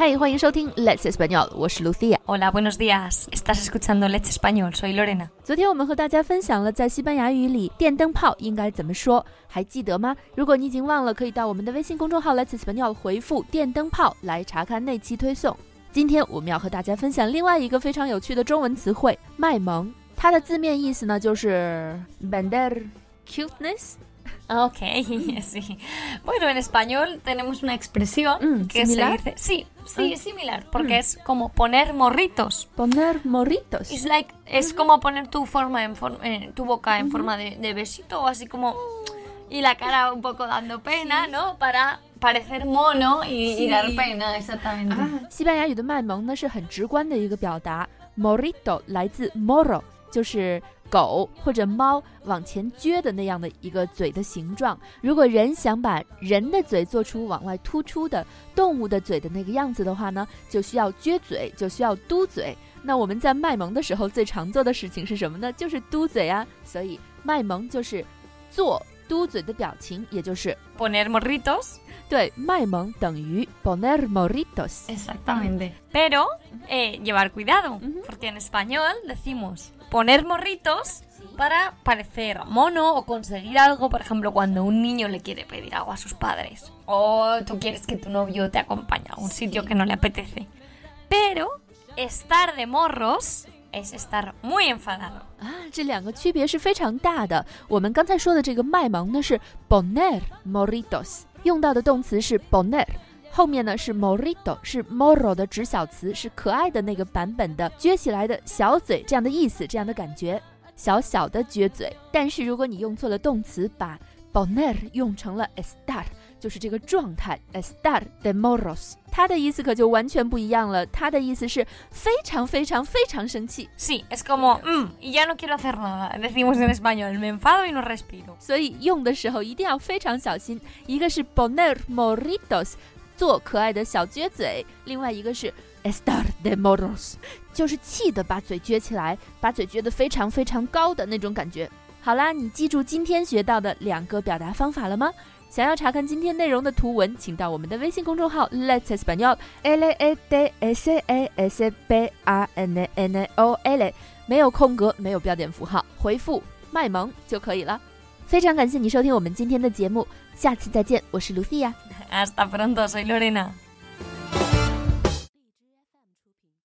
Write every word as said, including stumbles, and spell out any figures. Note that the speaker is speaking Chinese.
嗨，欢迎收听 Let's Espanol， 我是 Lucia。Hola, buenos días. Estás escuchando Let's Espanol. Soy Lorena. 昨天我们和大家分享了在西班牙语里电灯泡应该怎么说，还记得吗？如果你已经忘了，可以到我们的微信公众号 Let's Espanol 回复电灯泡来查看那期推送。今天我们要和大家分享另外一个非常有趣的中文词汇——卖萌。它的字面意思呢，就是 vender cuteness。Ok, sí. Bueno, en español tenemos una expresión、mm, que similar? se dice... Sí, sí, mm. similar, porque mm. es como poner morritos. Poner morritos. It's like, mm-hmm. Es como poner tu, forma en for- eh, tu boca en mm-hmm. forma de, de besito, así como... Y la cara un poco dando pena, sí. ¿no? Para...parecer mono y, sí. y dar pena, exactamente.、Ah, 西班牙语的卖萌呢是很直观的一个表达 morrito 来自 morro 就是狗或者猫往前撅的那样的一个嘴的形状，如果人想把人的嘴做出往外突出的动物的嘴的那个样子的话呢，就需要撅嘴，就需要嘟嘴。那我们在卖萌的时候最常做的事情是什么呢？就是嘟嘴啊，所以卖萌就是做嘟嘴的表情，也就是 poner morritos。对，卖萌等于 poner morritos。Exactamente. Pero、eh, llevar cuidado, porque en español decimos poner morritos para parecer mono o conseguir algo, por ejemplo, cuando un niño le quiere pedir algo a sus padres o tú quieres que tu novio te acompañe a un sitio que no le apetece. Pero estar de morros...Es estar muy enfadado. 啊，这两个区别是非常大的。我们刚才说的这个卖萌呢是 poner morritos， 用到的动词是 poner， 后面呢是 morrito， 是 morro 的直小词，是可爱的那个版本的撅起来的小嘴这样的意思，这样的感觉，小小的撅嘴。但是如果你用错了动词，把 poner 用成了 estar， 就是这个状态 estar de morros。它的意思可就完全不一样了，它的意思是非常非常非常生气。Sí, es como, mm, y ya no quiero hacer nada. Decimos en español, me enfado y no respiro. 所以用的时候一定要非常小心，一个是 poner morritos， 做可爱的小撅嘴，另外一个是 estar de morros， 就是气的把嘴撅起来，把嘴撅得非常非常高的那种感觉。好啦，你记住今天学到的两个表达方法了吗？想要查看今天内容的图文，请到我们的微信公众号 Let's Espanol L A T S A S P A N N O L， 没有空格，没有标点符号，回复卖萌就可以了。非常感谢你收听我们今天的节目，下次再见，我是 Lucia。Hasta pronto, soy Lorena。